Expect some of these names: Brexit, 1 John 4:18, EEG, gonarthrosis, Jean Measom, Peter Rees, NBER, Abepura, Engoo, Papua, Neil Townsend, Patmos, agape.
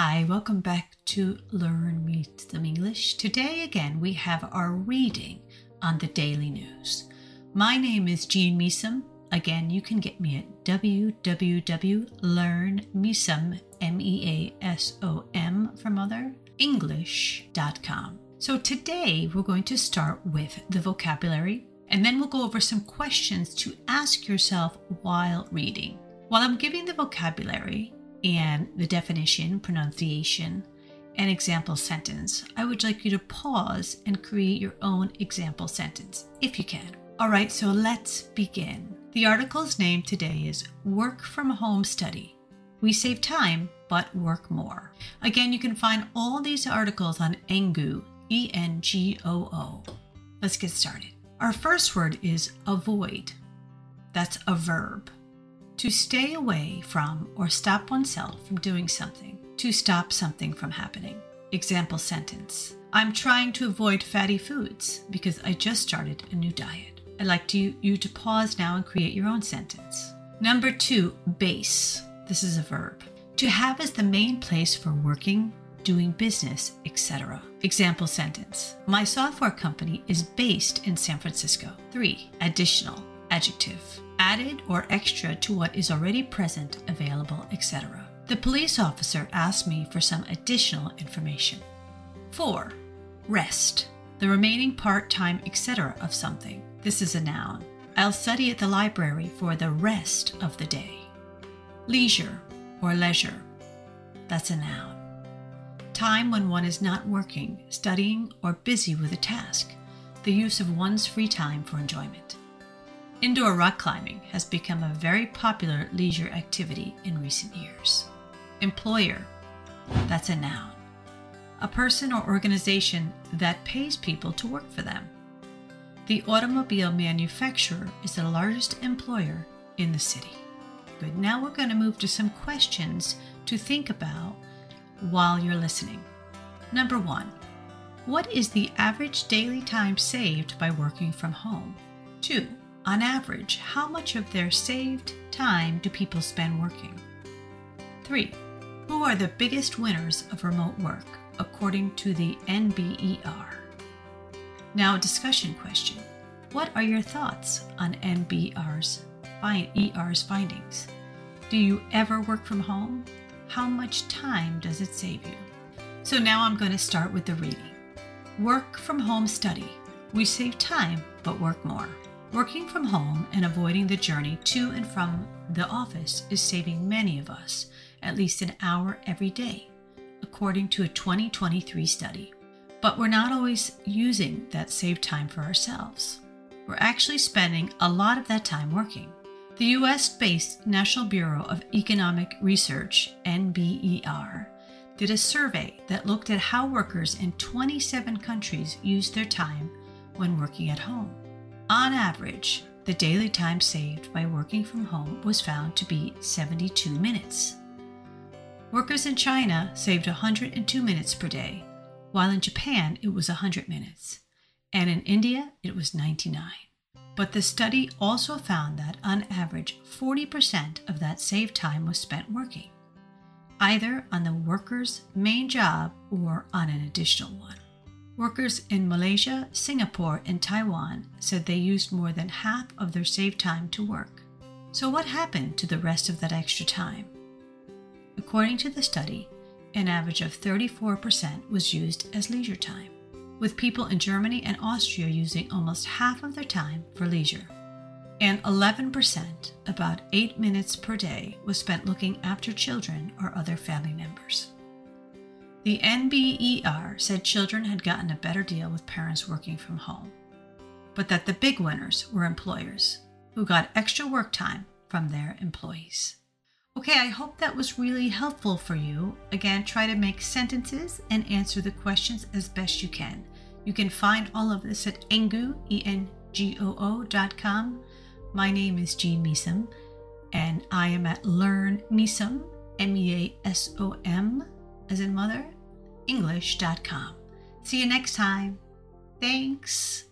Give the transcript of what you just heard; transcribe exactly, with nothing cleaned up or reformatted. Hi, welcome back to Learn Me Some English. Today again we have our reading on the Daily News. My name is Jean Measom. Again, you can get me at w w w dot learn measom, M E A S O M for mother, english dot com. So today we're going to start with the vocabulary and then we'll go over some questions to ask yourself while reading. While I'm giving the vocabulary and the definition, pronunciation, and example sentence, I would like you to pause and create your own example sentence, if you can. All right, so let's begin. The article's name today is Work from Home Study. We save time, but work more. Again, you can find all these articles on Engoo, E N G O O. Let's get started. Our first word is avoid. That's a verb. To stay away from or stop oneself from doing something. To stop something from happening. Example sentence. I'm trying to avoid fatty foods because I just started a new diet. I'd like to, you to pause now and create your own sentence. Number two, base. This is a verb. To have as the main place for working, doing business, et cetera. Example sentence. My software company is based in San Francisco. Three, additional. Adjective. Added or extra to what is already present, available, et cetera. The police officer asked me for some additional information. Four, rest. The remaining part-time, et cetera of something. This is a noun. I'll study at the library for the rest of the day. Leisure or leisure. That's a noun. Time when one is not working, studying, or busy with a task. The use of one's free time for enjoyment. Indoor rock climbing has become a very popular leisure activity in recent years. Employer, that's a noun. A person or organization that pays people to work for them. The automobile manufacturer is the largest employer in the city. Good, now we're going to move to some questions to think about while you're listening. Number one, what is the average daily time saved by working from home? Two, on average, how much of their saved time do people spend working? Three, who are the biggest winners of remote work, according to the N B E R? Now, a discussion question. What are your thoughts on N B E R's findings? Do you ever work from home? How much time does it save you? So now I'm going to start with the reading. Work from home study. We save time, but work more. Working from home and avoiding the journey to and from the office is saving many of us at least an hour every day, according to a twenty twenty-three study. But we're not always using that saved time for ourselves. We're actually spending a lot of that time working. The U S-based National Bureau of Economic Research, N B E R, did a survey that looked at how workers in twenty-seven countries use their time when working at home. On average, the daily time saved by working from home was found to be seventy-two minutes. Workers in China saved one hundred two minutes per day, while in Japan it was one hundred minutes, and in India it was ninety-nine. But the study also found that on average forty percent of that saved time was spent working, either on the worker's main job or on an additional one. Workers in Malaysia, Singapore, and Taiwan said they used more than half of their saved time to work. So what happened to the rest of that extra time? According to the study, an average of thirty-four percent was used as leisure time, with people in Germany and Austria using almost half of their time for leisure. And eleven percent, about eight minutes per day, was spent looking after children or other family members. The N B E R said children had gotten a better deal with parents working from home, but that the big winners were employers who got extra work time from their employees. Okay, I hope that was really helpful for you. Again, try to make sentences and answer the questions as best you can. You can find all of this at Engoo, E N G O O dot com. My name is Jean Measom, and I am at Learn Measom, M E A S O M. as in mother, english dot com. See you next time. Thanks.